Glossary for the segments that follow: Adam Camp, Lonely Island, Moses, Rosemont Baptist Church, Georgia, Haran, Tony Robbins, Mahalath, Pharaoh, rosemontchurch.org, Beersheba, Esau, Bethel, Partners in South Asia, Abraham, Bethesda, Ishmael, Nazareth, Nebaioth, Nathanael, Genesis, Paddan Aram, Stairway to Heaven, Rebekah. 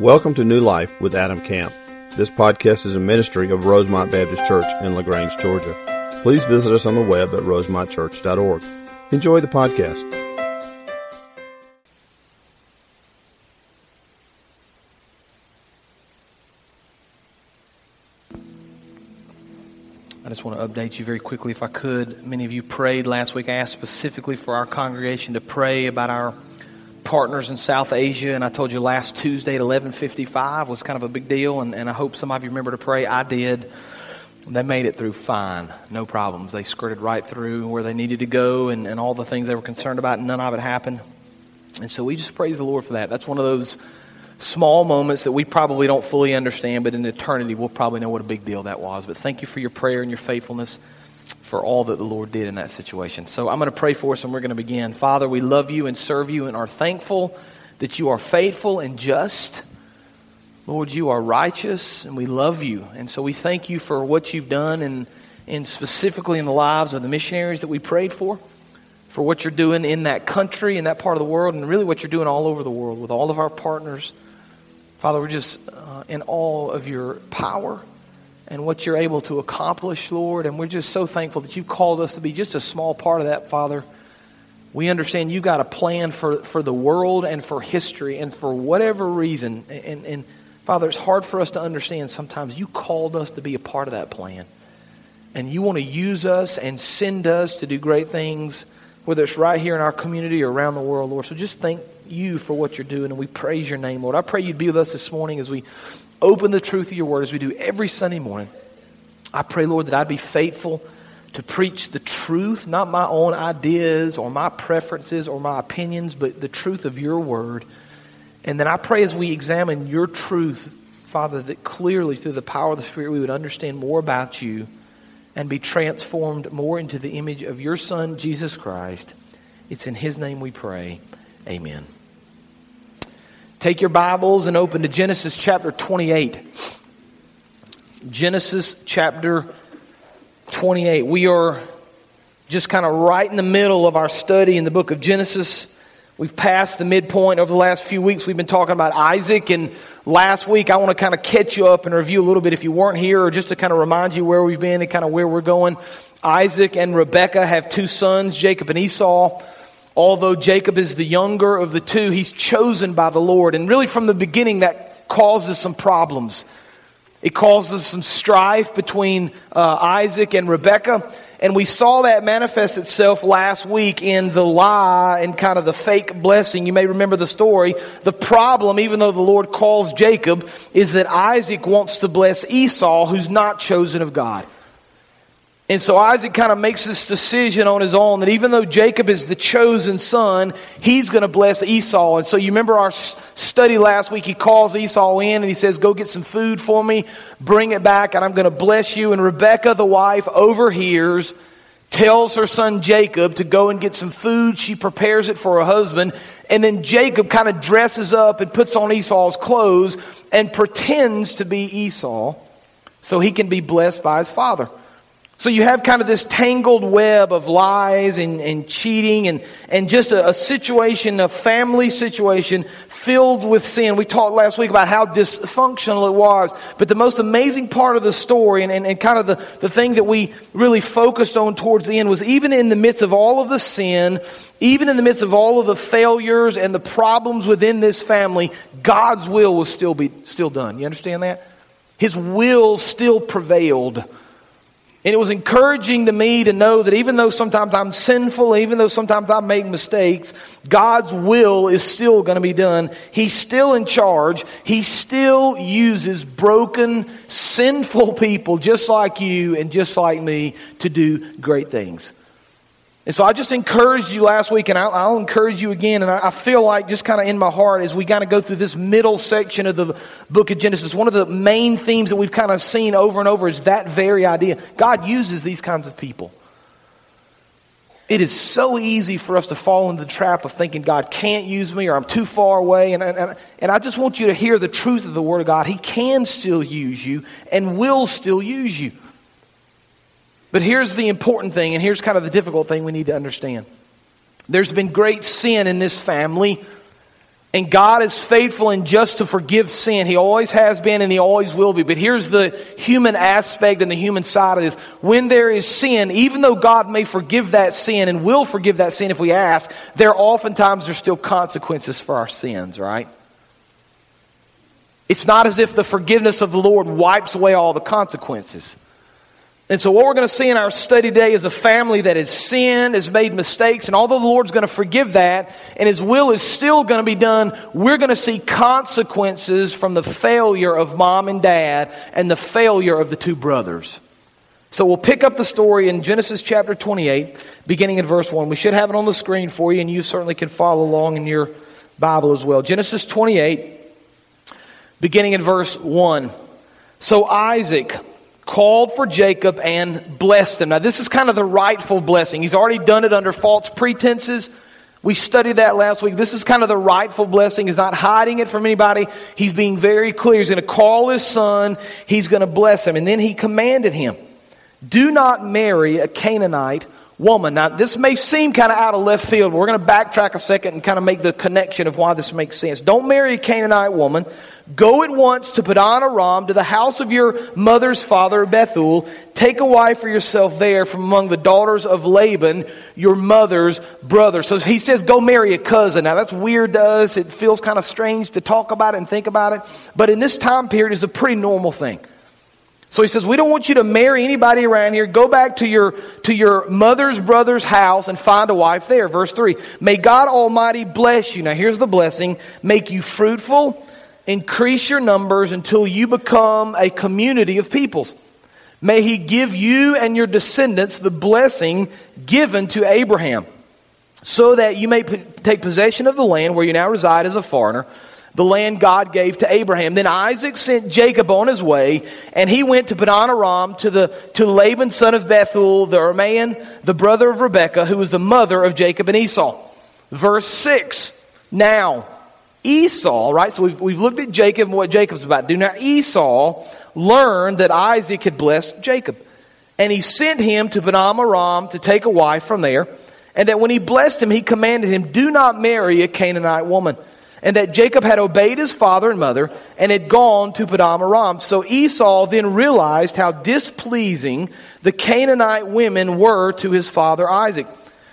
Welcome to New Life with Adam Camp. This podcast is a ministry of Rosemont Baptist Church in LaGrange, Georgia. Please visit us on the web at rosemontchurch.org. Enjoy the podcast. I just want to update you very quickly if I could. Many of you prayed last week. I asked specifically for our congregation to pray about our Partners in South Asia, and I told you last Tuesday at 11:55 was kind of a big deal, and I hope some of you remember to pray. I did. They made it through fine, no problems. They skirted right through where they needed to go, and all the things they were concerned about, none of it happened. And so we just praise the Lord for that. That's one of those small moments that we probably don't fully understand, but in eternity we'll probably know what a big deal that was. But thank you for your prayer and your faithfulness for all that the Lord did in that situation. So I'm going to pray for us, and we're going to begin. Father, we love you and serve you and are thankful that you are faithful and just. Lord, you are righteous, and we love you. And so we thank you for what you've done, and specifically in the lives of the missionaries that we prayed for what you're doing in that country, in that part of the world, and really what you're doing all over the world with all of our partners. Father, we're just in awe of your power and what you're able to accomplish, Lord. And we're just so thankful that you've called us to be just a small part of that, Father. We understand you got a plan for the world and for history and for whatever reason. And Father, it's hard for us to understand sometimes. You called us to be a part of that plan. And you want to use us and send us to do great things, whether it's right here in our community or around the world, Lord. So just thank you for what you're doing, and we praise your name, Lord. I pray you'd be with us this morning as we open the truth of your word, as we do every Sunday morning. I pray, Lord, that I'd be faithful to preach the truth, not my own ideas or my preferences or my opinions, but the truth of your word. And then I pray as we examine your truth, Father, that clearly through the power of the Spirit we would understand more about you and be transformed more into the image of your Son, Jesus Christ. It's in his name we pray. Amen. Take your Bibles and open to Genesis chapter 28. Genesis chapter 28. We are just kind of right in the middle of our study in the book of Genesis. We've passed the midpoint over the last few weeks. We've been talking about Isaac, and last week I want to kind of catch you up and review a little bit if you weren't here, or just to kind of remind you where we've been and kind of where we're going. Isaac and Rebekah have two sons, Jacob and Esau. Although Jacob is the younger of the two, he's chosen by the Lord. And really from the beginning, that causes some problems. It causes some strife between Isaac and Rebekah. And we saw that manifest itself last week in the lie and kind of the fake blessing. You may remember the story. The problem, even though the Lord calls Jacob, is that Isaac wants to bless Esau, who's not chosen of God. And so Isaac kind of makes this decision on his own that even though Jacob is the chosen son, he's going to bless Esau. And so you remember our study last week, he calls Esau in and he says, go get some food for me, bring it back, and I'm going to bless you. And Rebekah, the wife, overhears, tells her son Jacob to go and get some food. She prepares it for her husband. And then Jacob kind of dresses up and puts on Esau's clothes and pretends to be Esau so he can be blessed by his father. So you have kind of this tangled web of lies and cheating and just a situation, a family situation filled with sin. We talked last week about how dysfunctional it was. But the most amazing part of the story and kind of the thing that we really focused on towards the end was even in the midst of all of the sin, even in the midst of all of the failures and the problems within this family, God's will was still done. You understand that? His will still prevailed. And it was encouraging to me to know that even though sometimes I'm sinful, even though sometimes I make mistakes, God's will is still going to be done. He's still in charge. He still uses broken, sinful people just like you and just like me to do great things. And so I just encouraged you last week, and I'll encourage you again. And I feel like just kind of in my heart as we kind of go through this middle section of the book of Genesis, one of the main themes that we've kind of seen over and over is that very idea. God uses these kinds of people. It is so easy for us to fall into the trap of thinking God can't use me or I'm too far away. And I just want you to hear the truth of the Word of God. He can still use you and will still use you. But here's the important thing, and here's kind of the difficult thing we need to understand. There's been great sin in this family, And God is faithful and just to forgive sin. He always has been and He always will be. But here's the human aspect and the human side of this. When there is sin, even though God may forgive that sin and will forgive that sin if we ask, there's still consequences for our sins, right? It's not as if the forgiveness of the Lord wipes away all the consequences. And so what we're going to see in our study today is a family that has sinned, has made mistakes, and although the Lord's going to forgive that, and His will is still going to be done, we're going to see consequences from the failure of mom and dad and the failure of the two brothers. So we'll pick up the story in Genesis chapter 28, beginning in verse 1. We should have it on the screen for you, and you certainly can follow along in your Bible as well. Genesis 28, beginning in verse 1. So Isaac called for Jacob and blessed him. Now this is kind of the rightful blessing. He's already done it under false pretenses. We studied that last week. This is kind of the rightful blessing. He's not hiding it from anybody. He's being very clear. He's going to call his son. He's going to bless him. And then he commanded him, do not marry a Canaanite woman. Now this may seem kind of out of left field, but we're going to backtrack a second and kind of make the connection of why this makes sense. Don't marry a Canaanite woman. Go at once to Paddan Aram, to the house of your mother's father, Bethuel. Take a wife for yourself there from among the daughters of Laban, your mother's brother. So he says, go marry a cousin. Now that's weird to us. It feels kind of strange to talk about it and think about it. But in this time period, it's a pretty normal thing. So he says, we don't want you to marry anybody around here. Go back to your mother's brother's house and find a wife there. Verse 3, may God Almighty bless you. Now here's the blessing. Make you fruitful. Increase your numbers until you become a community of peoples. May He give you and your descendants the blessing given to Abraham, so that you may take possession of the land where you now reside as a foreigner, the land God gave to Abraham. Then Isaac sent Jacob on his way, and he went to Paddan Aram to Laban, son of Bethuel, the Aramean, the brother of Rebekah, who was the mother of Jacob and Esau. Verse 6, now Esau, right? So we've looked at Jacob and what Jacob's about to do. Now Esau learned that Isaac had blessed Jacob, and he sent him to Paddan Aram to take a wife from there, and that when he blessed him, he commanded him, do not marry a Canaanite woman, and that Jacob had obeyed his father and mother and had gone to Paddan Aram. So Esau then realized how displeasing the Canaanite women were to his father Isaac.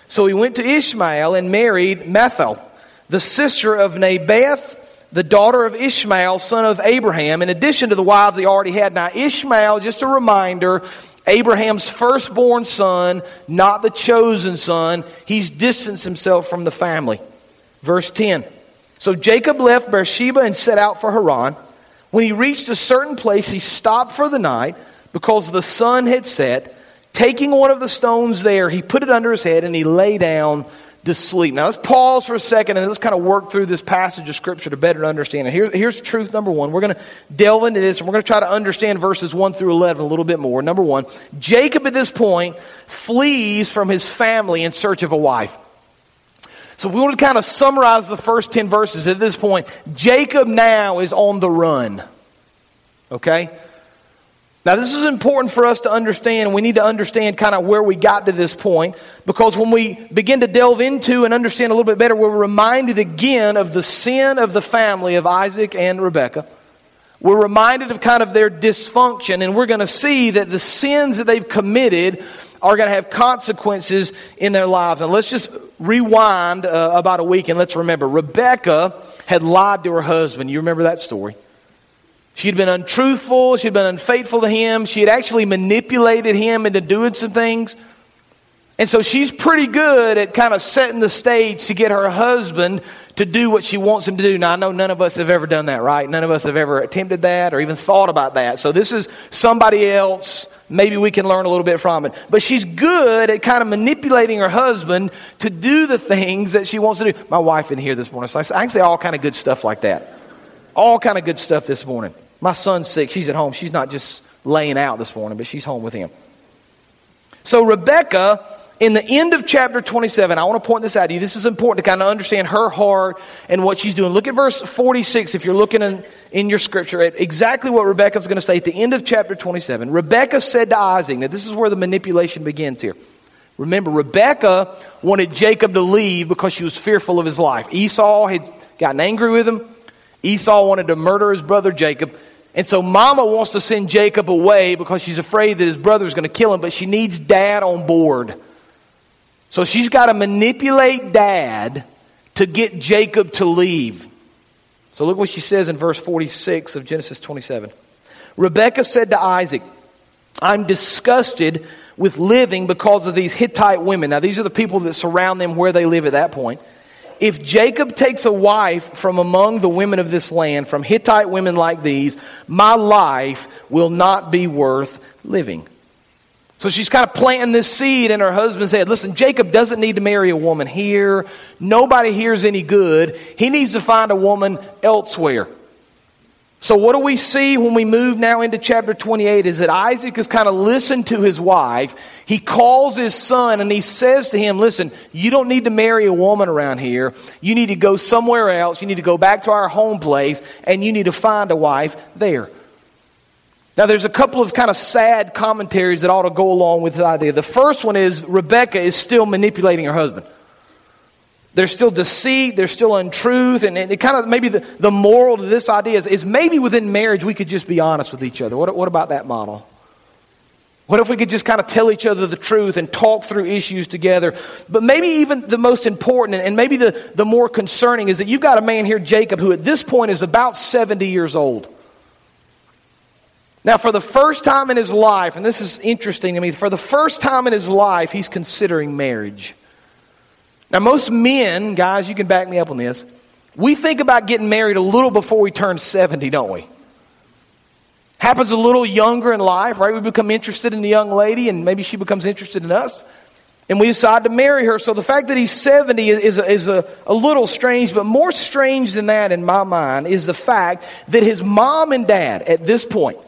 So he went to Ishmael and married Mahalath, the sister of Nebaioth, the daughter of Ishmael, son of Abraham, in addition to the wives he already had. Now Ishmael, just a reminder, Abraham's firstborn son, not the chosen son. He's distanced himself from the family. Verse 10. So Jacob left Beersheba and set out for Haran. When he reached a certain place, he stopped for the night because the sun had set. Taking one of the stones there, he put it under his head and he lay down to sleep. Now let's pause for a second and let's kind of work through this passage of Scripture to better understand it. Here's truth number one. We're going to delve into this and we're going to try to understand verses 1 through 11 a little bit more. Number one, Jacob at this point flees from his family in search of a wife. So if we want to kind of summarize the first 10 verses at this point, Jacob now is on the run. Okay? Now this is important for us to understand. We need to understand kind of where we got to this point, because when we begin to delve into and understand a little bit better, we're reminded again of the sin of the family of Isaac and Rebekah. We're reminded of kind of their dysfunction, and we're going to see that the sins that they've committed are going to have consequences in their lives. And let's just rewind about a week and let's remember. Rebekah had lied to her husband. You remember that story? She had been untruthful. She had been unfaithful to him. She had actually manipulated him into doing some things. And so she's pretty good at kind of setting the stage to get her husband to do what she wants him to do. Now, I know none of us have ever done that, right? None of us have ever attempted that or even thought about that. So this is somebody else. Maybe we can learn a little bit from it. But she's good at kind of manipulating her husband to do the things that she wants to do. My wife in here this morning, so I can say all kind of good stuff like that. All kind of good stuff this morning. My son's sick. She's at home. She's not just laying out this morning, but she's home with him. So Rebekah, in the end of chapter 27, I want to point this out to you. This is important to kind of understand her heart and what she's doing. Look at verse 46 if you're looking in your scripture at exactly what Rebekah's going to say at the end of chapter 27. Rebekah said to Isaac, now this is where the manipulation begins here. Remember, Rebekah wanted Jacob to leave because she was fearful of his life. Esau had gotten angry with him. Esau wanted to murder his brother Jacob. And so Mama wants to send Jacob away because she's afraid that his brother is going to kill him, but she needs Dad on board. So she's got to manipulate Dad to get Jacob to leave. So look what she says in verse 46 of Genesis 27. Rebekah said to Isaac, I'm disgusted with living because of these Hittite women. Now these are the people that surround them where they live at that point. If Jacob takes a wife from among the women of this land, from Hittite women like these, my life will not be worth living. So she's kind of planting this seed in her husband's head. Listen, Jacob doesn't need to marry a woman here. Nobody here is any good. He needs to find a woman elsewhere. So what do we see when we move now into chapter 28 is that Isaac has kind of listened to his wife. He calls his son and he says to him, listen, you don't need to marry a woman around here. You need to go somewhere else. You need to go back to our home place and you need to find a wife there. Now there's a couple of kind of sad commentaries that ought to go along with this idea. The first one is Rebekah is still manipulating her husband. There's still deceit, there's still untruth, and it kind of maybe the moral to this idea is maybe within marriage we could just be honest with each other. What about that model? What if we could just kind of tell each other the truth and talk through issues together? But maybe even the most important and maybe the more concerning is that you've got a man here, Jacob, who at this point is about 70 years old. Now for the first time in his life, and this is interesting to me, for the first time in his life he's considering marriage. Now, most men, guys, you can back me up on this, we think about getting married a little before we turn 70, don't we? Happens a little younger in life, right? We become interested in the young lady, and maybe she becomes interested in us, and we decide to marry her. So the fact that he's 70 is a little strange, but more strange than that in my mind is the fact that his mom and dad at this point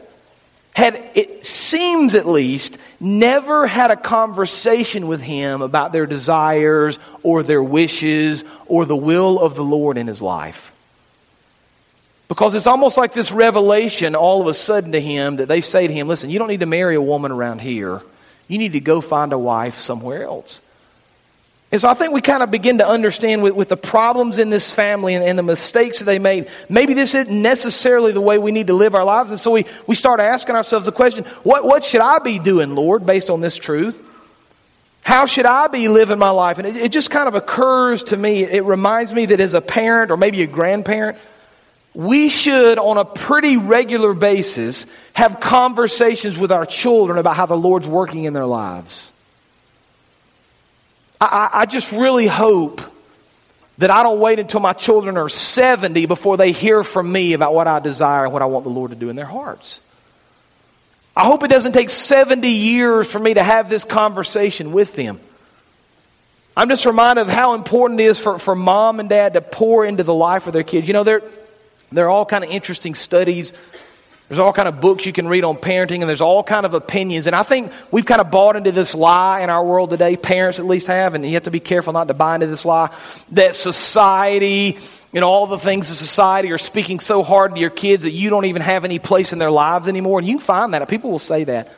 had, it seems at least, never had a conversation with him about their desires or their wishes or the will of the Lord in his life. Because it's almost like this revelation all of a sudden to him that they say to him, listen, you don't need to marry a woman around here. You need to go find a wife somewhere else. And so I think we kind of begin to understand with the problems in this family and the mistakes that they made, maybe this isn't necessarily the way we need to live our lives. And so we start asking ourselves the question, what should I be doing, Lord, based on this truth? How should I be living my life? And it just kind of occurs to me, it reminds me that as a parent or maybe a grandparent, we should on a pretty regular basis have conversations with our children about how the Lord's working in their lives. I just really hope that I don't wait until my children are 70 before they hear from me about what I desire and what I want the Lord to do in their hearts. I hope it doesn't take 70 years for me to have this conversation with them. I'm just reminded of how important it is for mom and dad to pour into the life of their kids. You know, there are all kind of interesting studies. There's all kind of books you can read on parenting, and there's all kind of opinions. And I think we've kind of bought into this lie in our world today, parents at least have, and you have to be careful not to buy into this lie, that society and all the things of society are speaking so hard to your kids that you don't even have any place in their lives anymore. And you can find that. People will say that.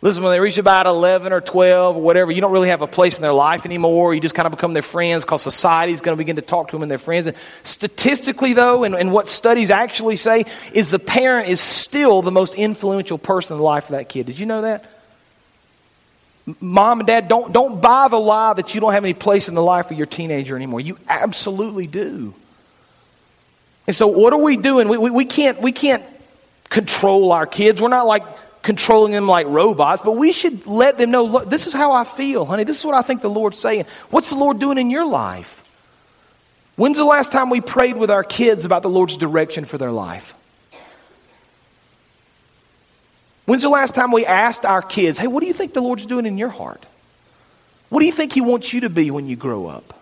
Listen, when they reach about 11 or 12 or whatever, you don't really have a place in their life anymore. You just kind of become their friends because society's going to begin to talk to them and their friends. And statistically, though, and what studies actually say is the parent is still the most influential person in the life of that kid. Did you know that? Mom and dad, don't buy the lie that you don't have any place in the life of your teenager anymore. You absolutely do. And so what are we doing? We can't control our kids. We're not like controlling them like robots, but we should let them know, look, this is how I feel, honey. This is what I think the Lord's saying. What's the Lord doing in your life? When's the last time we prayed with our kids about the Lord's direction for their life? When's the last time we asked our kids, hey, what do you think the Lord's doing in your heart? What do you think He wants you to be when you grow up?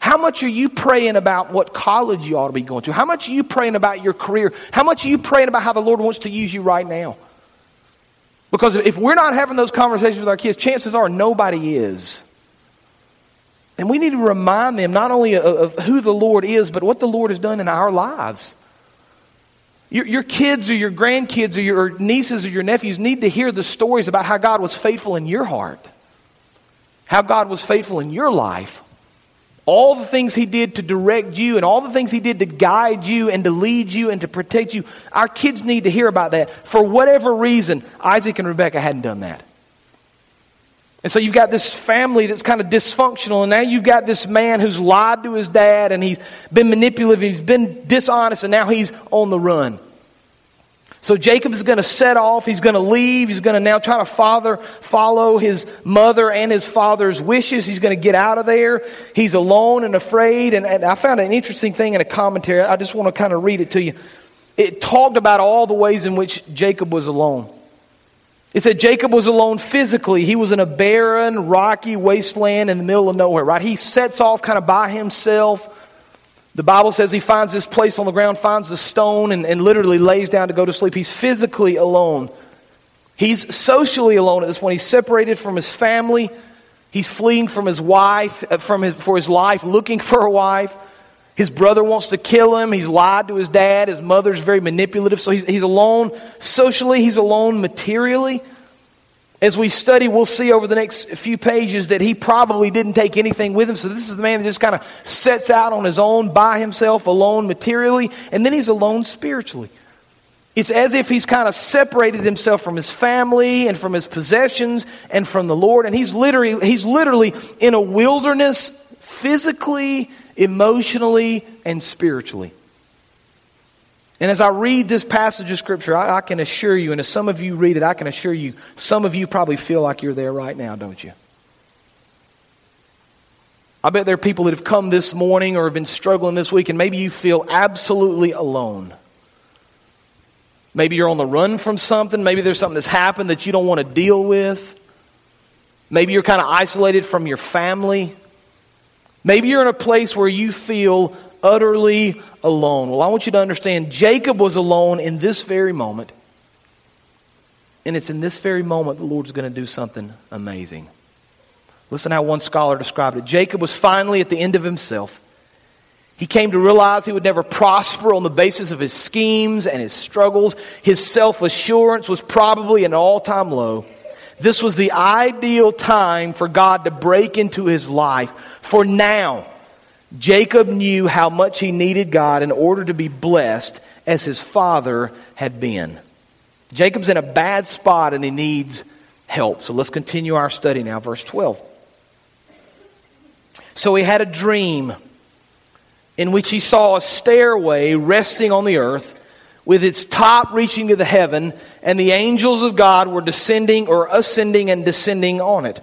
How much are you praying about what college you ought to be going to? How much are you praying about your career? How much are you praying about how the Lord wants to use you right now? Because if we're not having those conversations with our kids, chances are nobody is. And we need to remind them not only of who the Lord is, but what the Lord has done in our lives. Your kids or your grandkids or your nieces or your nephews need to hear the stories about how God was faithful in your heart. how God was faithful in your life, all the things he did to direct you and all the things he did to guide you and to lead you and to protect you. Our kids need to hear about that. For whatever reason, Isaac and Rebekah hadn't done that. And so you've got this family that's kind of dysfunctional, and now you've got this man who's lied to his dad, and he's been manipulative, he's been dishonest, and now he's on the run. So Jacob is going to set off, he's going to leave, he's going to now try to follow his mother and his father's wishes. He's going to get out of there. He's alone and afraid, and I found an interesting thing in a commentary. I just want to kind of read it to you. It talked about all the ways in which Jacob was alone. It said Jacob was alone physically. He was in a barren, rocky wasteland in the middle of nowhere, right? He sets off kind of by himself. The Bible says he finds this place on the ground, finds the stone, and literally lays down to go to sleep. He's physically alone. He's socially alone at this point. He's separated from his family. He's fleeing from his wife, for his life, looking for a wife. His brother wants to kill him. He's lied to his dad. His mother's very manipulative. So he's alone socially. He's alone materially. As we study, we'll see over the next few pages that he probably didn't take anything with him. So this is the man that just kind of sets out on his own, by himself, alone materially. And then he's alone spiritually. It's as if he's kind of separated himself from his family and from his possessions and from the Lord. And he's literally in a wilderness physically, emotionally, and spiritually. And as I read this passage of Scripture, I can assure you, and as some of you read it, I can assure you, some of you probably feel like you're there right now, don't you? I bet there are people that have come this morning or have been struggling this week, and maybe you feel absolutely alone. Maybe you're on the run from something. Maybe there's something that's happened that you don't want to deal with. Maybe you're kind of isolated from your family. Maybe you're in a place where you feel utterly alone. Well, I want you to understand, Jacob was alone in this very moment. And it's in this very moment the Lord's going to do something amazing. Listen how one scholar described it. Jacob was finally at the end of himself. He came to realize he would never prosper on the basis of his schemes and his struggles. His self-assurance was probably an all-time low. This was the ideal time for God to break into his life. For now, Jacob knew how much he needed God in order to be blessed as his father had been. Jacob's in a bad spot and he needs help. So let's continue our study now. Verse 12. So he had a dream in which he saw a stairway resting on the earth, with its top reaching to the heaven, and the angels of God were descending or ascending and descending on it.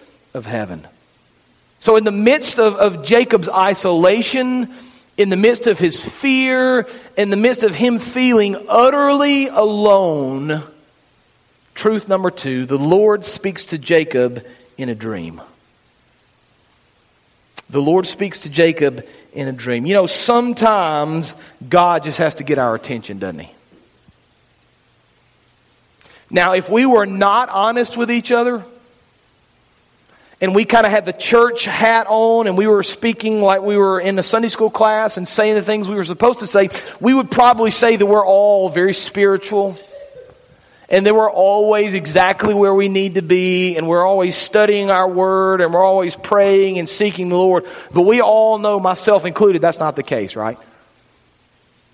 of heaven. So in the midst of Jacob's isolation, in the midst of his fear, in the midst of him feeling utterly alone, truth number two, the Lord speaks to Jacob in a dream. The Lord speaks to Jacob in a dream. You know, sometimes God just has to get our attention, doesn't he? Now, if we were not honest with each other, and we kind of had the church hat on, and we were speaking like we were in a Sunday school class and saying the things we were supposed to say, we would probably say that we're all very spiritual, and that we're always exactly where we need to be, and we're always studying our word, and we're always praying and seeking the Lord. But we all know, myself included, that's not the case, right?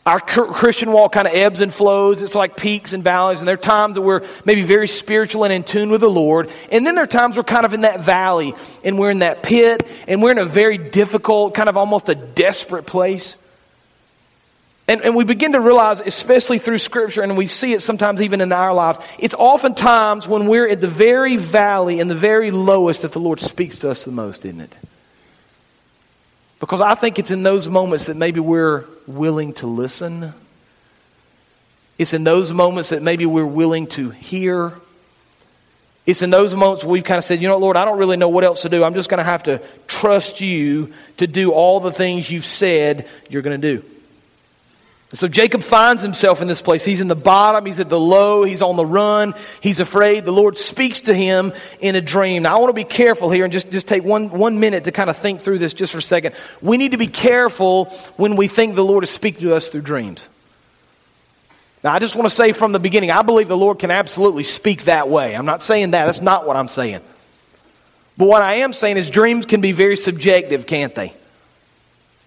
Our Christian walk kind of ebbs and flows. It's like peaks and valleys. And there are times that we're maybe very spiritual and in tune with the Lord. And then there are times we're kind of in that valley and we're in that pit and we're in a very difficult, kind of almost a desperate place. And we begin to realize, especially through Scripture, and we see it sometimes even in our lives, it's oftentimes when we're at the very valley and the very lowest that the Lord speaks to us the most, isn't it? Because I think it's in those moments that maybe we're willing to listen. It's in those moments that maybe we're willing to hear. It's in those moments where we've kind of said, you know, Lord, I don't really know what else to do. I'm just going to have to trust you to do all the things you've said you're going to do. So Jacob finds himself in this place. He's in the bottom. He's at the low. He's on the run. He's afraid. The Lord speaks to him in a dream. Now, I want to be careful here and just take one minute to kind of think through this just for a second. We need to be careful when we think the Lord is speaking to us through dreams. Now, I just want to say from the beginning, I believe the Lord can absolutely speak that way. I'm not saying that. That's not what I'm saying. But what I am saying is dreams can be very subjective, can't they?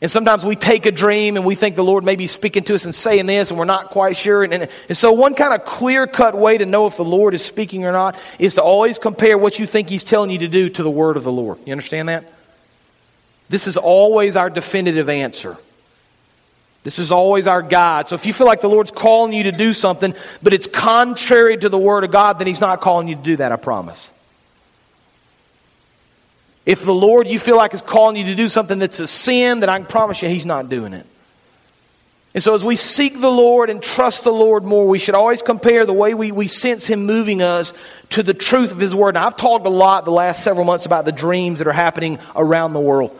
And sometimes we take a dream and we think the Lord may be speaking to us and saying this and we're not quite sure. And so one kind of clear-cut way to know if the Lord is speaking or not is to always compare what you think He's telling you to do to the Word of the Lord. You understand that? This is always our definitive answer. This is always our guide. So if you feel like the Lord's calling you to do something, but it's contrary to the Word of God, then He's not calling you to do that, I promise. If the Lord you feel like is calling you to do something that's a sin, then I can promise you He's not doing it. And so as we seek the Lord and trust the Lord more, we should always compare the way we sense Him moving us to the truth of His Word. Now, I've talked a lot the last several months about the dreams that are happening around the world.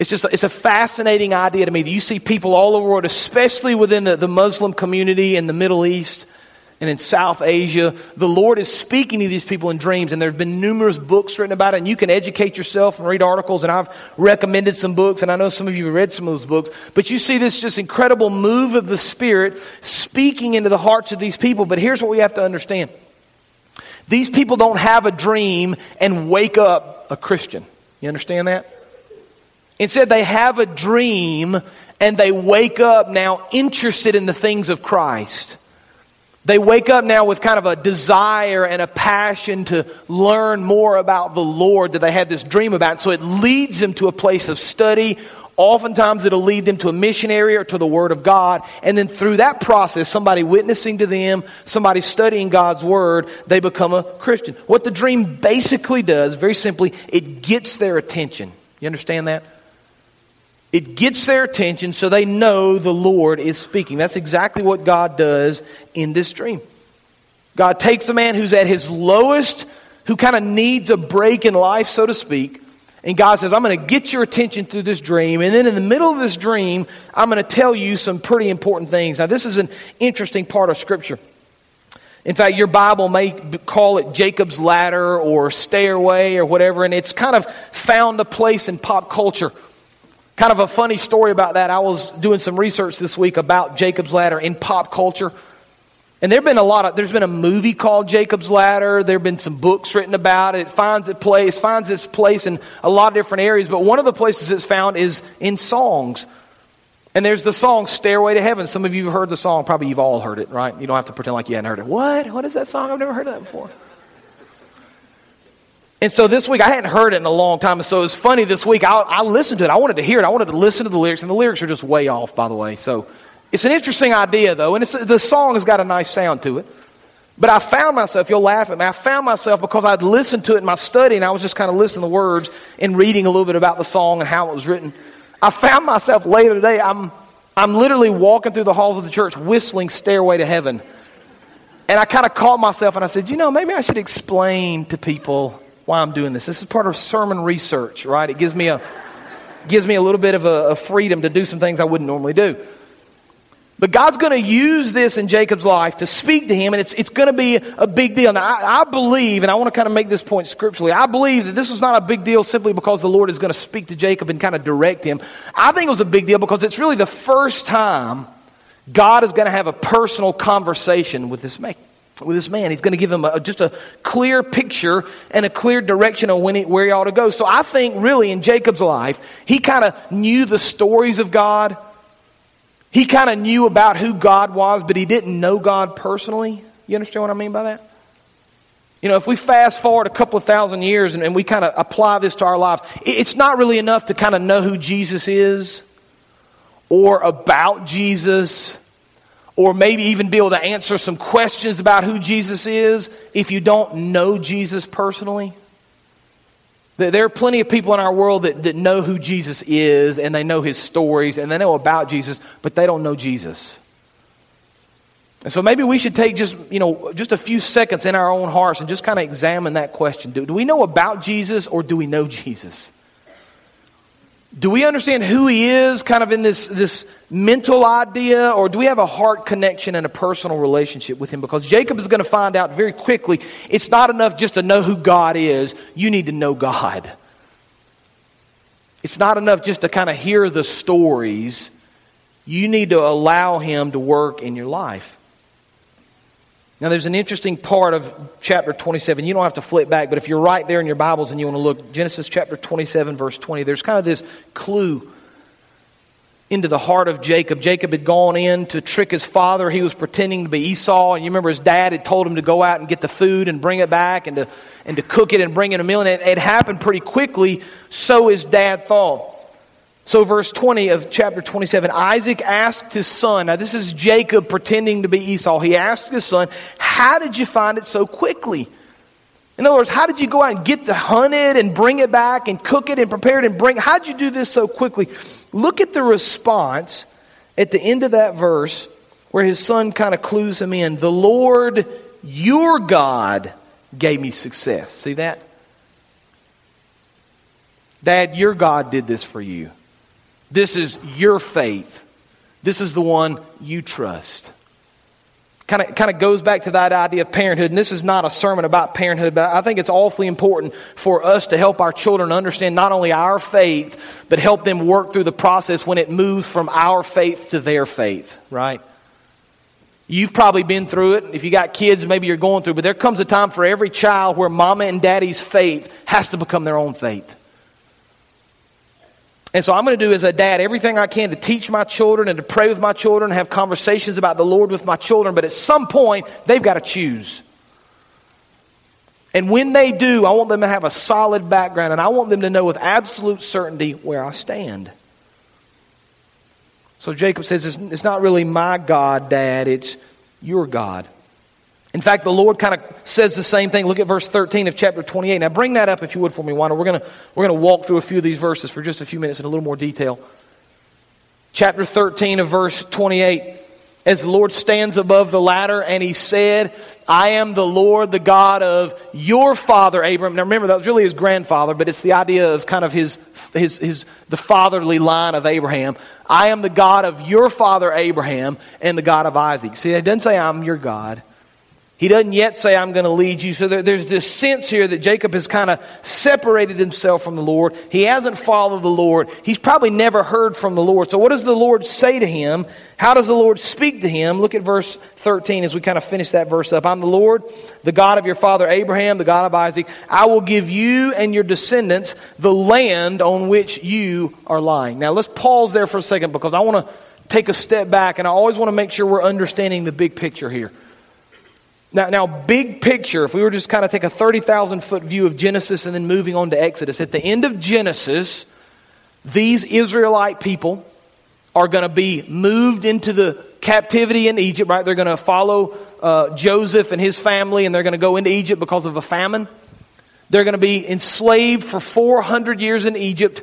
It's a fascinating idea to me that you see people all over the world, especially within the Muslim community in the Middle East, and in South Asia, the Lord is speaking to these people in dreams, and there have been numerous books written about it, and you can educate yourself and read articles, and I've recommended some books, and I know some of you have read some of those books, but you see this just incredible move of the Spirit speaking into the hearts of these people. But here's what we have to understand. These people don't have a dream and wake up a Christian. You understand that? Instead, they have a dream, and they wake up now interested in the things of Christ. They wake up now with kind of a desire and a passion to learn more about the Lord that they had this dream about. So it leads them to a place of study. Oftentimes it'll lead them to a missionary or to the Word of God. And then through that process, somebody witnessing to them, somebody studying God's Word, they become a Christian. What the dream basically does, very simply, it gets their attention. You understand that? It gets their attention so they know the Lord is speaking. That's exactly what God does in this dream. God takes the man who's at his lowest, who kind of needs a break in life, so to speak, and God says, I'm going to get your attention through this dream, and then in the middle of this dream, I'm going to tell you some pretty important things. Now, this is an interesting part of Scripture. In fact, your Bible may call it Jacob's Ladder or Stairway or whatever, and it's kind of found a place in pop culture. Kind of a funny story about that. I was doing some research this week about Jacob's Ladder in pop culture. And there's been a movie called Jacob's Ladder. There have been some books written about it. It finds its place in a lot of different areas. But one of the places it's found is in songs. And there's the song Stairway to Heaven. Some of you have heard the song. Probably you've all heard it, right? You don't have to pretend like you hadn't heard it. What? What is that song? I've never heard of that before. And so this week, I hadn't heard it in a long time, and so it was funny this week. I listened to it. I wanted to hear it. I wanted to listen to the lyrics, and the lyrics are just way off, by the way. So it's an interesting idea, though, and the song has got a nice sound to it. But I found myself, you'll laugh at me, I found myself because I'd listened to it in my study, and I was just kind of listening to the words and reading a little bit about the song and how it was written. I found myself later today, I'm literally walking through the halls of the church whistling Stairway to Heaven. And I kind of caught myself, and I said, you know, maybe I should explain to people why I'm doing this. This is part of sermon research, right? It gives me a little bit of a freedom to do some things I wouldn't normally do. But God's going to use this in Jacob's life to speak to him, and it's going to be a big deal. Now, I believe, and I want to kind of make this point scripturally, I believe that this was not a big deal simply because the Lord is going to speak to Jacob and kind of direct him. I think it was a big deal because it's really the first time God is going to have a personal conversation with this man. He's going to give him just a clear picture and a clear direction on where he ought to go. So I think really in Jacob's life, he kind of knew the stories of God. He kind of knew about who God was, but he didn't know God personally. You understand what I mean by that? You know, if we fast forward a couple of thousand years and we kind of apply this to our lives, it's not really enough to kind of know who Jesus is or about Jesus, or maybe even be able to answer some questions about who Jesus is if you don't know Jesus personally. There are plenty of people in our world that know who Jesus is, and they know his stories, and they know about Jesus, but they don't know Jesus. And so maybe we should take just a few seconds in our own hearts and just kind of examine that question. Do we know about Jesus, or do we know Jesus? Do we understand who he is kind of in this mental idea, or do we have a heart connection and a personal relationship with him? Because Jacob is going to find out very quickly, it's not enough just to know who God is. You need to know God. It's not enough just to kind of hear the stories. You need to allow him to work in your life. Now, there's an interesting part of chapter 27. You don't have to flip back, but if you're right there in your Bibles and you want to look, Genesis chapter 27, verse 20, there's kind of this clue into the heart of Jacob. Jacob had gone in to trick his father. He was pretending to be Esau, and you remember his dad had told him to go out and get the food and bring it back and to cook it and bring it a meal, and it happened pretty quickly, so his dad thought. So verse 20 of chapter 27, Isaac asked his son, now this is Jacob pretending to be Esau. He asked his son, how did you find it so quickly? In other words, how did you go out and get the hunted and bring it back and cook it and prepare it and bring it? How did you do this so quickly? Look at the response at the end of that verse where his son kind of clues him in. The Lord, your God, gave me success. See that? Dad, your God did this for you. This is your faith. This is the one you trust. Kind of goes back to that idea of parenthood. And this is not a sermon about parenthood, but I think it's awfully important for us to help our children understand not only our faith, but help them work through the process when it moves from our faith to their faith, right? You've probably been through it. If you got kids, maybe you're going through it. But there comes a time for every child where mama and daddy's faith has to become their own faith. And so I'm going to do as a dad everything I can to teach my children and to pray with my children, have conversations about the Lord with my children. But at some point, they've got to choose. And when they do, I want them to have a solid background. And I want them to know with absolute certainty where I stand. So Jacob says, it's not really my God, Dad. It's your God. In fact, the Lord kind of says the same thing. Look at verse 13 of chapter 28. Now bring that up if you would for me, Wanda. We're going to walk through a few of these verses for just a few minutes in a little more detail. Chapter 13 of verse 28. As the Lord stands above the ladder and he said, I am the Lord, the God of your father, Abram. Now remember, that was really his grandfather, but it's the idea of kind of the fatherly line of Abraham. I am the God of your father, Abraham, and the God of Isaac. See, it doesn't say I'm your God. He doesn't yet say, I'm going to lead you. So there's this sense here that Jacob has kind of separated himself from the Lord. He hasn't followed the Lord. He's probably never heard from the Lord. So what does the Lord say to him? How does the Lord speak to him? Look at verse 13 as we kind of finish that verse up. I'm the Lord, the God of your father Abraham, the God of Isaac. I will give you and your descendants the land on which you are lying. Now let's pause there for a second because I want to take a step back and I always want to make sure we're understanding the big picture here. Now, big picture, if we were just kind of take a 30,000-foot view of Genesis and then moving on to Exodus, at the end of Genesis, these Israelite people are going to be moved into the captivity in Egypt, right? They're going to follow Joseph and his family, and they're going to go into Egypt because of a famine. They're going to be enslaved for 400 years in Egypt.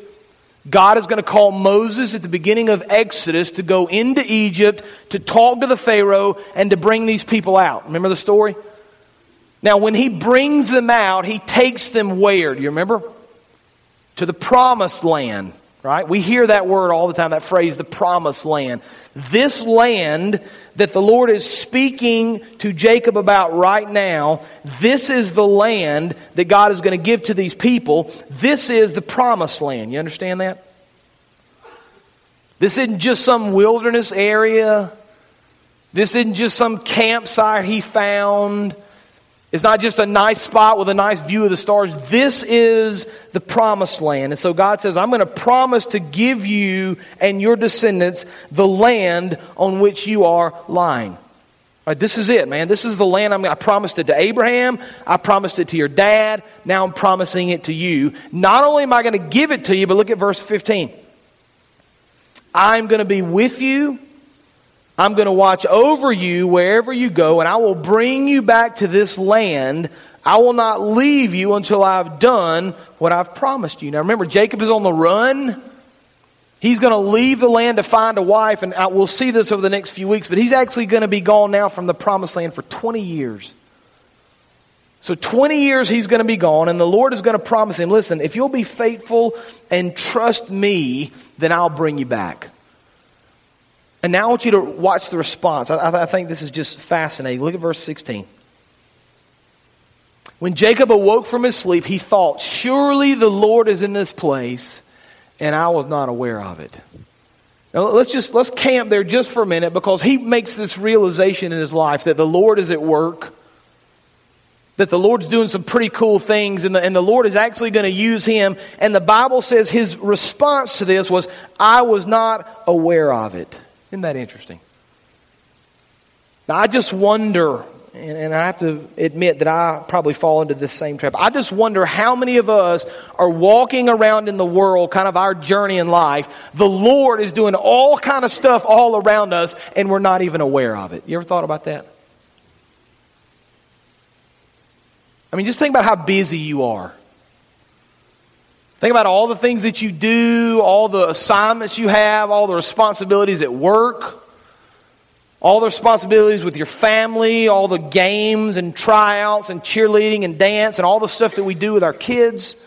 God is going to call Moses at the beginning of Exodus to go into Egypt to talk to the Pharaoh and to bring these people out. Remember the story? Now, when he brings them out, he takes them where? Do you remember? To the promised land, right? We hear that word all the time, that phrase, the promised land. This land that the Lord is speaking to Jacob about right now, this is the land that God is going to give to these people. This is the promised land. You understand that? This isn't just some wilderness area. This isn't just some campsite he found. It's not just a nice spot with a nice view of the stars. This is the promised land. And so God says, I'm going to promise to give you and your descendants the land on which you are lying. All right, this is it, man. This is the land I promised it to Abraham. I promised it to your dad. Now I'm promising it to you. Not only am I going to give it to you, but look at verse 15. I'm going to be with you. I'm going to watch over you wherever you go, and I will bring you back to this land. I will not leave you until I've done what I've promised you. Now remember, Jacob is on the run. He's going to leave the land to find a wife, and we'll see this over the next few weeks, but he's actually going to be gone now from the promised land for 20 years. So 20 years he's going to be gone, and the Lord is going to promise him, listen, if you'll be faithful and trust me, then I'll bring you back. And now I want you to watch the response. I think this is just fascinating. Look at verse 16. When Jacob awoke from his sleep, he thought, surely the Lord is in this place, and I was not aware of it. Now let's camp there just for a minute, because he makes this realization in his life that the Lord is at work, that the Lord's doing some pretty cool things, and the Lord is actually going to use him. And the Bible says his response to this was, I was not aware of it. Isn't that interesting? Now I just wonder, and I have to admit that I probably fall into this same trap. I just wonder how many of us are walking around in the world, kind of our journey in life. The Lord is doing all kind of stuff all around us, and we're not even aware of it. You ever thought about that? I mean, just think about how busy you are. Think about all the things that you do, all the assignments you have, all the responsibilities at work, all the responsibilities with your family, all the games and tryouts and cheerleading and dance and all the stuff that we do with our kids,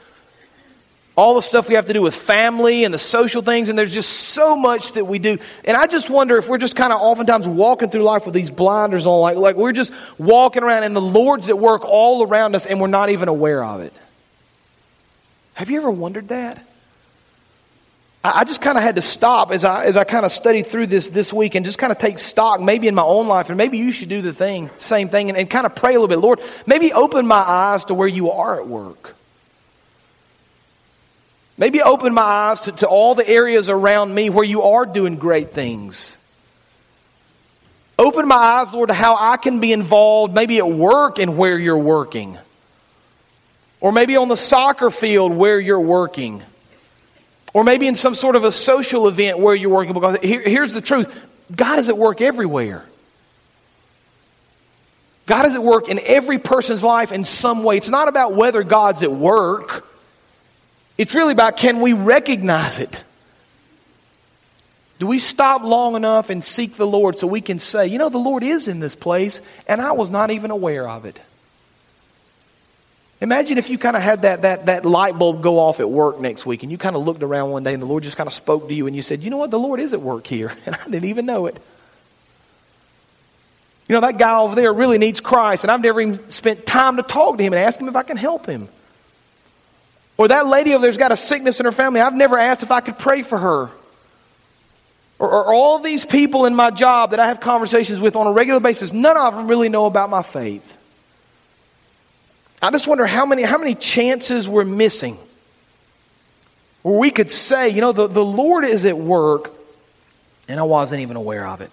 all the stuff we have to do with family and the social things, and there's just so much that we do. And I just wonder if we're just kind of oftentimes walking through life with these blinders on, like we're just walking around and the Lord's at work all around us and we're not even aware of it. Have you ever wondered that? I just kind of had to stop as I kind of studied through this week and just kind of take stock, maybe in my own life, and maybe you should do the same thing, and kind of pray a little bit. Lord, maybe open my eyes to where you are at work. Maybe open my eyes to all the areas around me where you are doing great things. Open my eyes, Lord, to how I can be involved maybe at work and where you're working. Or maybe on the soccer field where you're working. Or maybe in some sort of a social event where you're working. Because here's the truth. God is at work everywhere. God is at work in every person's life in some way. It's not about whether God's at work. It's really about, can we recognize it? Do we stop long enough and seek the Lord so we can say, you know, the Lord is in this place and I was not even aware of it. Imagine if you kind of had that light bulb go off at work next week and you kind of looked around one day and the Lord just kind of spoke to you and you said, you know what, the Lord is at work here and I didn't even know it. You know, that guy over there really needs Christ and I've never even spent time to talk to him and ask him if I can help him. Or that lady over there's got a sickness in her family. I've never asked if I could pray for her. Or all these people in my job that I have conversations with on a regular basis, none of them really know about my faith. I just wonder how many chances we're missing where we could say, you know, the Lord is at work and I wasn't even aware of it.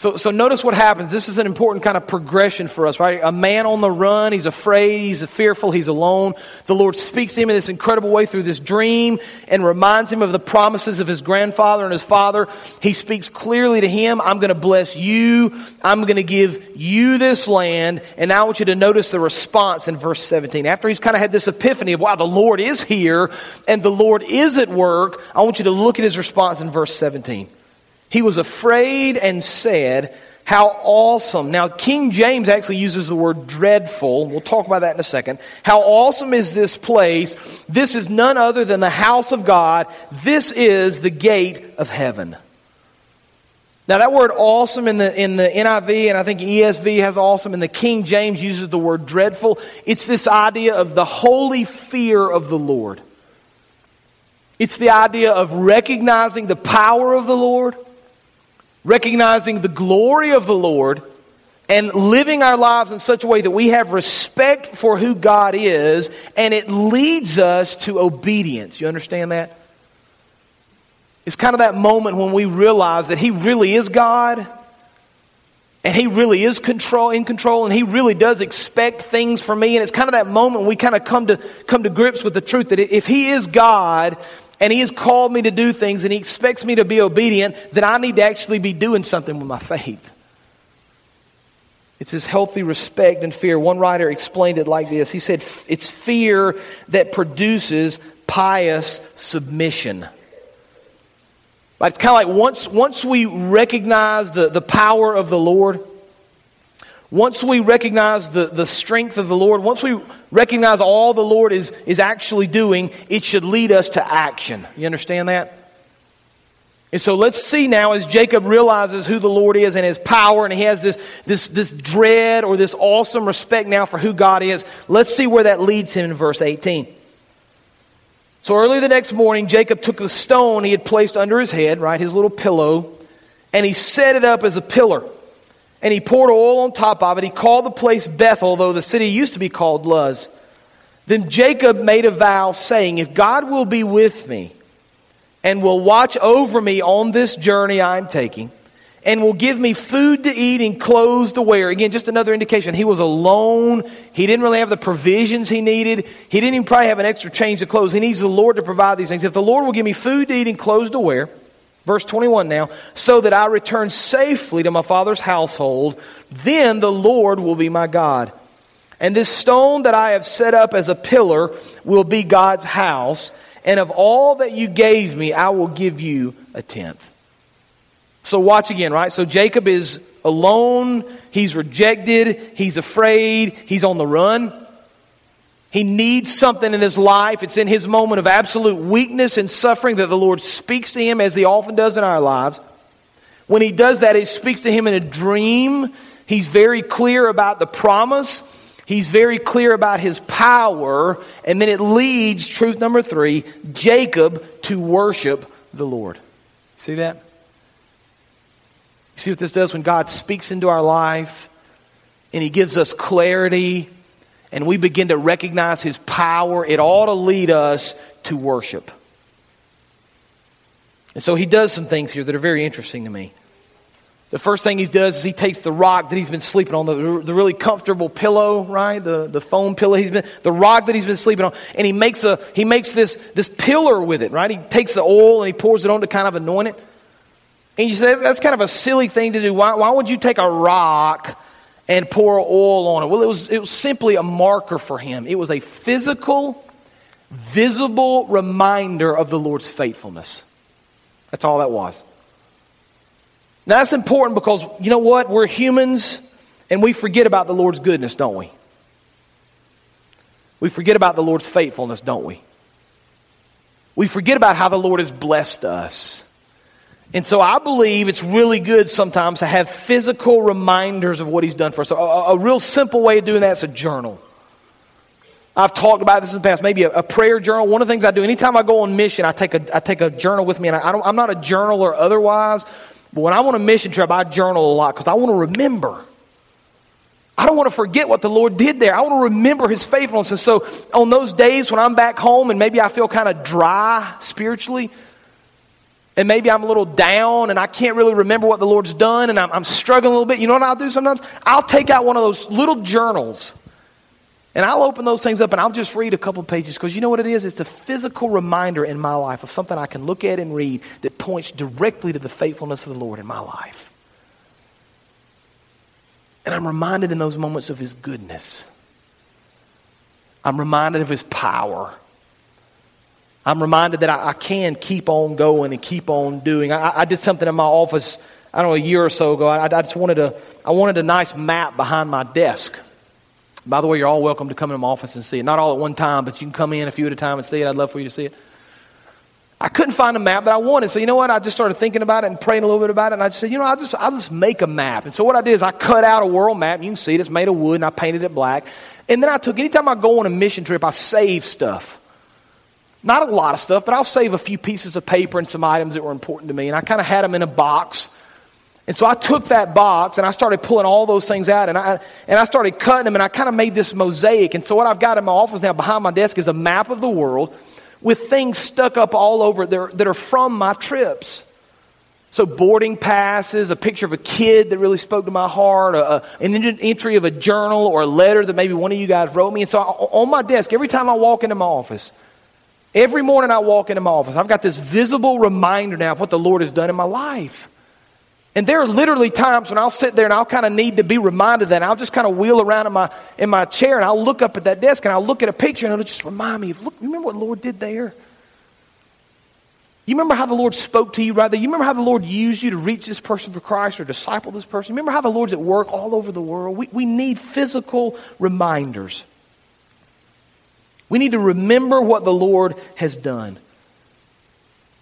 So notice what happens. This is an important kind of progression for us, right? A man on the run, he's afraid, he's fearful, he's alone. The Lord speaks to him in this incredible way through this dream and reminds him of the promises of his grandfather and his father. He speaks clearly to him, I'm going to bless you, I'm going to give you this land. And now I want you to notice the response in verse 17. After he's kind of had this epiphany of, wow, the Lord is here and the Lord is at work, I want you to look at his response in verse 17. He was afraid and said, how awesome. Now, King James actually uses the word dreadful. We'll talk about that in a second. How awesome is this place? This is none other than the house of God. This is the gate of heaven. Now, that word awesome in the NIV, and I think ESV has awesome, and the King James uses the word dreadful. It's this idea of the holy fear of the Lord. It's the idea of recognizing the power of the Lord, recognizing the glory of the Lord, and living our lives in such a way that we have respect for who God is, and it leads us to obedience. You understand that? It's kind of that moment when we realize that He really is God, and He really is in control, and He really does expect things from me. And it's kind of that moment when we kind of come to grips with the truth that if He is God, and he has called me to do things and he expects me to be obedient, then I need to actually be doing something with my faith. It's his healthy respect and fear. One writer explained it like this. He said, it's fear that produces pious submission. It's kind of like once we recognize the power of the Lord, once we recognize the strength of the Lord, once we recognize all the Lord is actually doing, it should lead us to action. You understand that? And so let's see now as Jacob realizes who the Lord is and his power, and he has this dread or this awesome respect now for who God is. Let's see where that leads him in verse 18. So early the next morning, Jacob took the stone he had placed under his head, his little pillow, and he set it up as a pillar. And he poured oil on top of it. He called the place Bethel, though the city used to be called Luz. Then Jacob made a vow, saying, if God will be with me and will watch over me on this journey I am taking, and will give me food to eat and clothes to wear. Again, just another indication. He was alone. He didn't really have the provisions he needed. He didn't even probably have an extra change of clothes. He needs the Lord to provide these things. If the Lord will give me food to eat and clothes to wear, verse 21 now, so that I return safely to my father's household, then the Lord will be my God. And this stone that I have set up as a pillar will be God's house. And of all that you gave me, I will give you a tenth. So watch again, So Jacob is alone. He's rejected. He's afraid. He's on the run. He needs something in his life. It's in his moment of absolute weakness and suffering that the Lord speaks to him, as he often does in our lives. When he does that, he speaks to him in a dream. He's very clear about the promise. He's very clear about his power. And then it leads, truth number 3, Jacob to worship the Lord. See that? You see what this does when God speaks into our life and he gives us clarity, and we begin to recognize his power? It ought to lead us to worship. And so he does some things here that are very interesting to me. The first thing he does is he takes the rock that he's been sleeping on, the really comfortable pillow, The foam pillow the rock that he's been sleeping on, and he makes this pillar with it, He takes the oil and he pours it on to kind of anoint it. And you say, that's kind of a silly thing to do. Why would you take a rock and pour oil on it? Well, it was simply a marker for him. It was a physical, visible reminder of the Lord's faithfulness. That's all that was. Now, that's important because, you know what? We're humans and we forget about the Lord's goodness, don't we? We forget about the Lord's faithfulness, don't we? We forget about how the Lord has blessed us. And so I believe it's really good sometimes to have physical reminders of what he's done for us. So a real simple way of doing that is a journal. I've talked about this in the past. Maybe a prayer journal. One of the things I do anytime I go on mission, I take a journal with me. And I'm not a journaler otherwise. But when I'm on a mission trip, I journal a lot because I want to remember. I don't want to forget what the Lord did there. I want to remember his faithfulness. And so on those days when I'm back home and maybe I feel kind of dry spiritually, and maybe I'm a little down and I can't really remember what the Lord's done and I'm struggling a little bit, you know what I'll do sometimes? I'll take out one of those little journals and I'll open those things up and I'll just read a couple pages, because you know what it is? It's a physical reminder in my life of something I can look at and read that points directly to the faithfulness of the Lord in my life. And I'm reminded in those moments of his goodness. I'm reminded of his power. I'm reminded that I can keep on going and keep on doing. I did something in my office, a year or so ago. I wanted a nice map behind my desk. By the way, you're all welcome to come into my office and see it. Not all at one time, but you can come in a few at a time and see it. I'd love for you to see it. I couldn't find a map that I wanted. So you know what? I just started thinking about it and praying a little bit about it. And I just said, I'll just make a map. And so what I did is I cut out a world map. You can see it. It's made of wood and I painted it black. And then anytime I go on a mission trip, I save stuff. Not a lot of stuff, but I'll save a few pieces of paper and some items that were important to me. And I kind of had them in a box. And so I took that box and I started pulling all those things out. And I started cutting them and I kind of made this mosaic. And so what I've got in my office now behind my desk is a map of the world with things stuck up all over there that are from my trips. So boarding passes, a picture of a kid that really spoke to my heart, an entry of a journal or a letter that maybe one of you guys wrote me. And so on my desk, every time I walk into my office, Every morning I walk into my office, I've got this visible reminder now of what the Lord has done in my life. And there are literally times when I'll sit there and I'll kind of need to be reminded of that. And I'll just kind of wheel around in my chair and I'll look up at that desk and I'll look at a picture and it'll just remind me of, look, you remember what the Lord did there? You remember how the Lord spoke to you right there? You remember how the Lord used you to reach this person for Christ or disciple this person? Remember how the Lord's at work all over the world? We need physical reminders. We need to remember what the Lord has done.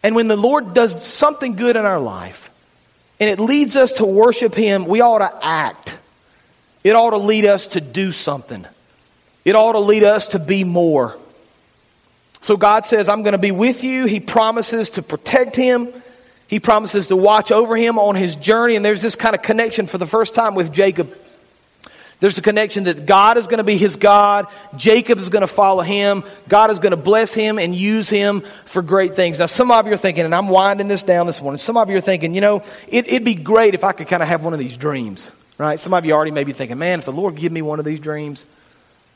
And when the Lord does something good in our life, and it leads us to worship Him, we ought to act. It ought to lead us to do something. It ought to lead us to be more. So God says, I'm going to be with you. He promises to protect him. He promises to watch over him on his journey. And there's this kind of connection for the first time with Jacob. There's a connection that God is going to be his God. Jacob is going to follow him. God is going to bless him and use him for great things. Now, some of you are thinking, and I'm winding this down this morning, some of you are thinking, you know, it'd be great if I could kind of have one of these dreams, right? Some of you already may be thinking, man, if the Lord give me one of these dreams,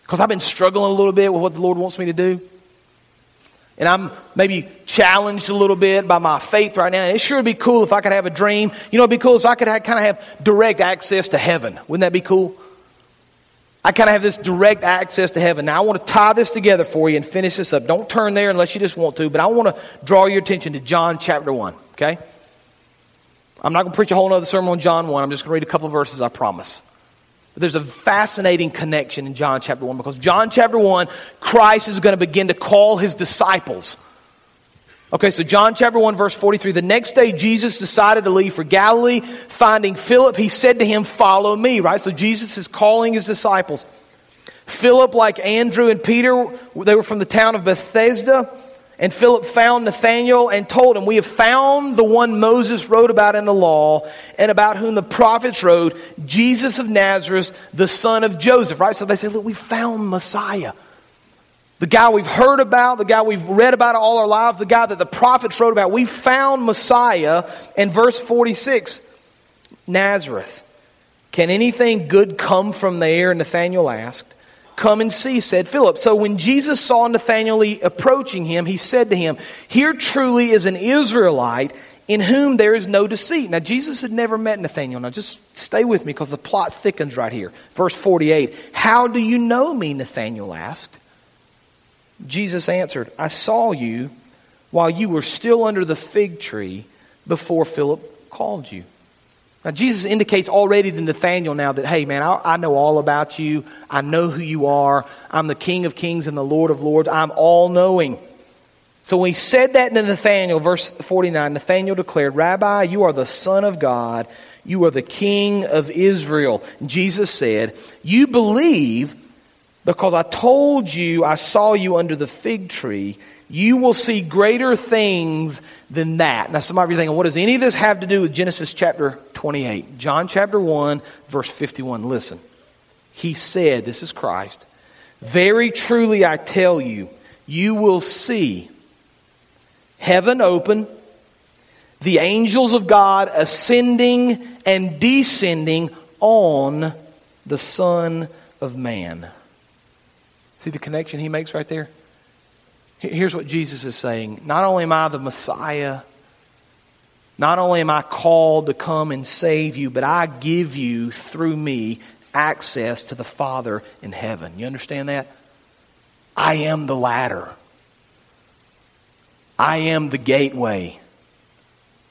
because I've been struggling a little bit with what the Lord wants me to do. And I'm maybe challenged a little bit by my faith right now. And it sure would be cool if I could have a dream. You know, it'd be cool if I could kind of have direct access to heaven. Wouldn't that be cool? I kind of have this direct access to heaven. Now, I want to tie this together for you and finish this up. Don't turn there unless you just want to, but I want to draw your attention to John chapter 1, okay? I'm not going to preach a whole other sermon on John 1. I'm just going to read a couple of verses, I promise. But there's a fascinating connection in John chapter 1 because John chapter 1, Christ is going to begin to call his disciples. Okay, so John chapter 1, verse 43. The next day, Jesus decided to leave for Galilee. Finding Philip, he said to him, follow me, right? So Jesus is calling his disciples. Philip, like Andrew and Peter, they were from the town of Bethesda. And Philip found Nathanael and told him, we have found the one Moses wrote about in the law and about whom the prophets wrote, Jesus of Nazareth, the son of Joseph, right? So they said, look, we found Messiah. The guy we've heard about, the guy we've read about all our lives, the guy that the prophets wrote about. We found Messiah. And verse 46, Nazareth. Can anything good come from there? Nathanael asked. Come and see, said Philip. So when Jesus saw Nathanael approaching him, he said to him, here truly is an Israelite in whom there is no deceit. Now Jesus had never met Nathanael. Now just stay with me because the plot thickens right here. Verse 48, how do you know me? Nathanael asked. Jesus answered, I saw you while you were still under the fig tree before Philip called you. Now, Jesus indicates already to Nathanael now that, hey, man, I know all about you. I know who you are. I'm the King of Kings and the Lord of Lords. I'm all-knowing. So when he said that to Nathanael, verse 49, Nathanael declared, Rabbi, you are the Son of God. You are the King of Israel. And Jesus said, you believe because I told you I saw you under the fig tree, you will see greater things than that. Now, some of you are thinking, what does any of this have to do with Genesis chapter 28? John chapter 1, verse 51. Listen, he said, this is Christ, very truly I tell you, you will see heaven open, the angels of God ascending and descending on the Son of Man. See the connection he makes right there? Here's what Jesus is saying. Not only am I the Messiah, not only am I called to come and save you, but I give you, through me, access to the Father in heaven. You understand that? I am the ladder. I am the gateway.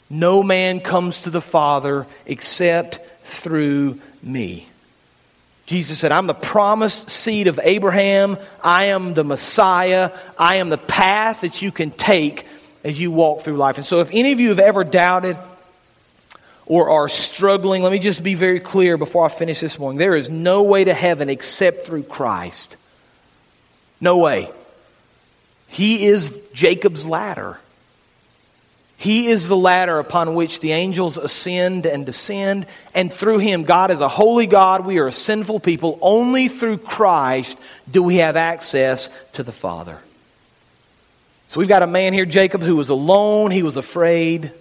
No man comes to the Father except through me. Jesus said, I'm the promised seed of Abraham. I am the Messiah. I am the path that you can take as you walk through life. And so if any of you have ever doubted or are struggling, let me just be very clear before I finish this morning. There is no way to heaven except through Christ. No way. He is Jacob's ladder. He is the ladder upon which the angels ascend and descend. And through him, God is a holy God. We are a sinful people. Only through Christ do we have access to the Father. So we've got a man here, Jacob, who was alone. He was afraid,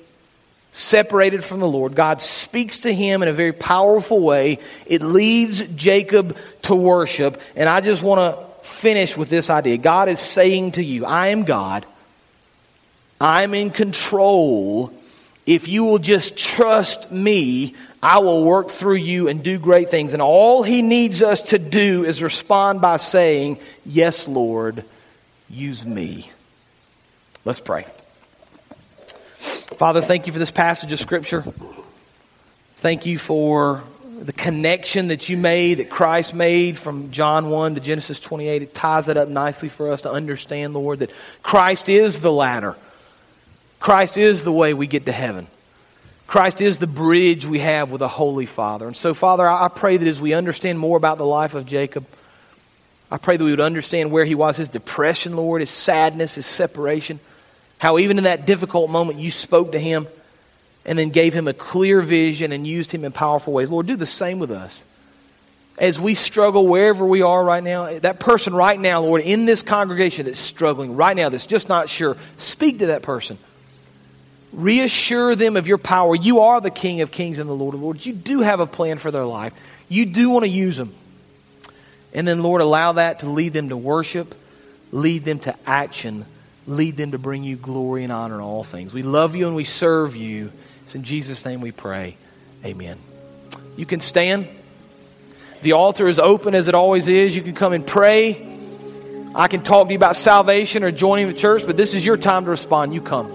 separated from the Lord. God speaks to him in a very powerful way. It leads Jacob to worship. And I just want to finish with this idea. God is saying to you, I am God. I'm in control. If you will just trust me, I will work through you and do great things. And all he needs us to do is respond by saying, yes, Lord, use me. Let's pray. Father, thank you for this passage of Scripture. Thank you for the connection that you made, that Christ made from John 1 to Genesis 28. It ties it up nicely for us to understand, Lord, that Christ is the ladder. Christ is the way we get to heaven. Christ is the bridge we have with a holy Father. And so, Father, I pray that as we understand more about the life of Jacob, I pray that we would understand where he was, his depression, Lord, his sadness, his separation, how even in that difficult moment you spoke to him and then gave him a clear vision and used him in powerful ways. Lord, do the same with us. As we struggle wherever we are right now, that person right now, Lord, in this congregation that's struggling right now, that's just not sure, speak to that person. Reassure them of your power. You are the King of kings and the Lord of lords. You do have a plan for their life. You do want to use them. And then, Lord, allow that to lead them to worship, lead them to action, lead them to bring you glory and honor in all things. We love you and we serve you. It's in Jesus' name we pray. Amen. You can stand. The altar is open as it always is. You can come and pray. I can talk to you about salvation or joining the church, but this is your time to respond. You come.